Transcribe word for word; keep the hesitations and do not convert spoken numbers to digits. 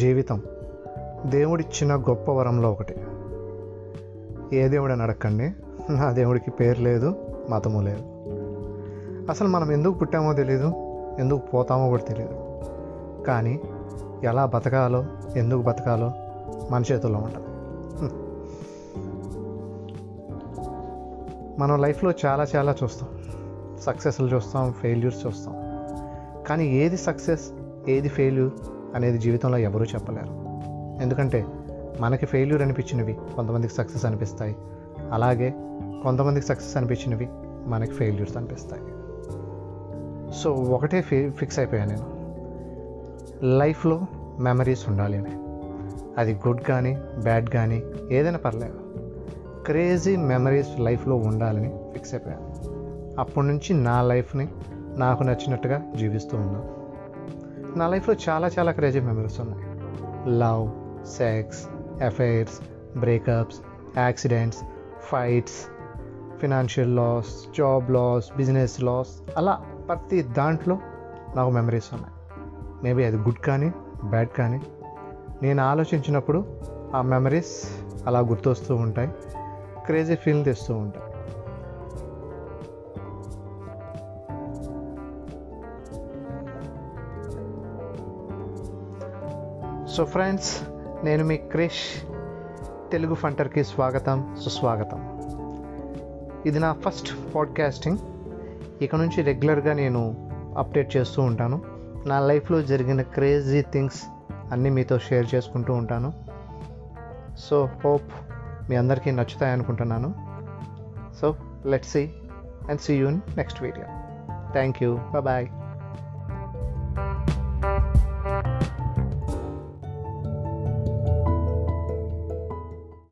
జీవితం దేవుడిచ్చిన గొప్ప వరంలో ఒకటి. ఏ దేవుడని అడగండి, నా దేవుడికి పేరు లేదు, మతము లేదు. అసలు మనం ఎందుకు పుట్టామో తెలీదు, ఎందుకు పోతామో కూడా తెలియదు. కానీ ఎలా బతకాలో, ఎందుకు బతకాలో మన చేతుల్లో ఉంటుంది. మనం లైఫ్లో చాలా చాలా చూస్తాం, సక్సెస్లు చూస్తాం, ఫెయిల్యూర్స్ చూస్తాం. కానీ ఏది సక్సెస్, ఏది ఫెయిల్యూర్ అనేది జీవితంలో ఎవరూ చెప్పలేరు. ఎందుకంటే మనకి ఫెయిల్యూర్ అనిపించినవి కొంతమందికి సక్సెస్ అనిపిస్తాయి, అలాగే కొంతమందికి సక్సెస్ అనిపించినవి మనకి ఫెయిల్యూర్స్ అనిపిస్తాయి. సో ఒకటే ఫి ఫిక్స్ అయిపోయాను నేను, లైఫ్లో మెమరీస్ ఉండాలి అని. అది గుడ్ కానీ బ్యాడ్ కానీ ఏదైనా పర్లేదు, క్రేజీ మెమరీస్ లైఫ్లో ఉండాలని ఫిక్స్ అయిపోయాను. అప్పటి నుంచి నా లైఫ్ని నాకు నచ్చినట్టుగా జీవిస్తూ ఉన్నాను. నా లైఫ్లో చాలా చాలా క్రేజీ మెమరీస్ ఉన్నాయి. Love, sex, affairs, breakups, accidents, fights, financial loss, job loss, business loss, అలా ప్రతి దాంట్లో నాకు మెమరీస్ ఉన్నాయి. మేబీ అది గుడ్ కానీ బ్యాడ్ కానీ నేను ఆలోచించినప్పుడు ఆ మెమరీస్ అలా గుర్తొస్తూ ఉంటాయి, క్రేజీ ఫీల్ తెస్తూ ఉంటాయి. సో ఫ్రెండ్స్, నేను మీ క్రిష్, తెలుగు ఫంటర్కి స్వాగతం, సుస్వాగతం. ఇది నా ఫస్ట్ పాడ్కాస్టింగ్. ఇక నుంచి రెగ్యులర్గా నేను అప్డేట్ చేస్తూ ఉంటాను. నా లైఫ్లో జరిగిన క్రేజీ థింగ్స్ అన్నీ మీతో షేర్ చేసుకుంటూ ఉంటాను. సో హోప్ మీ అందరికీ నచ్చుతాయనుకుంటున్నాను. So let's see and see you in next video. Thank you, bye.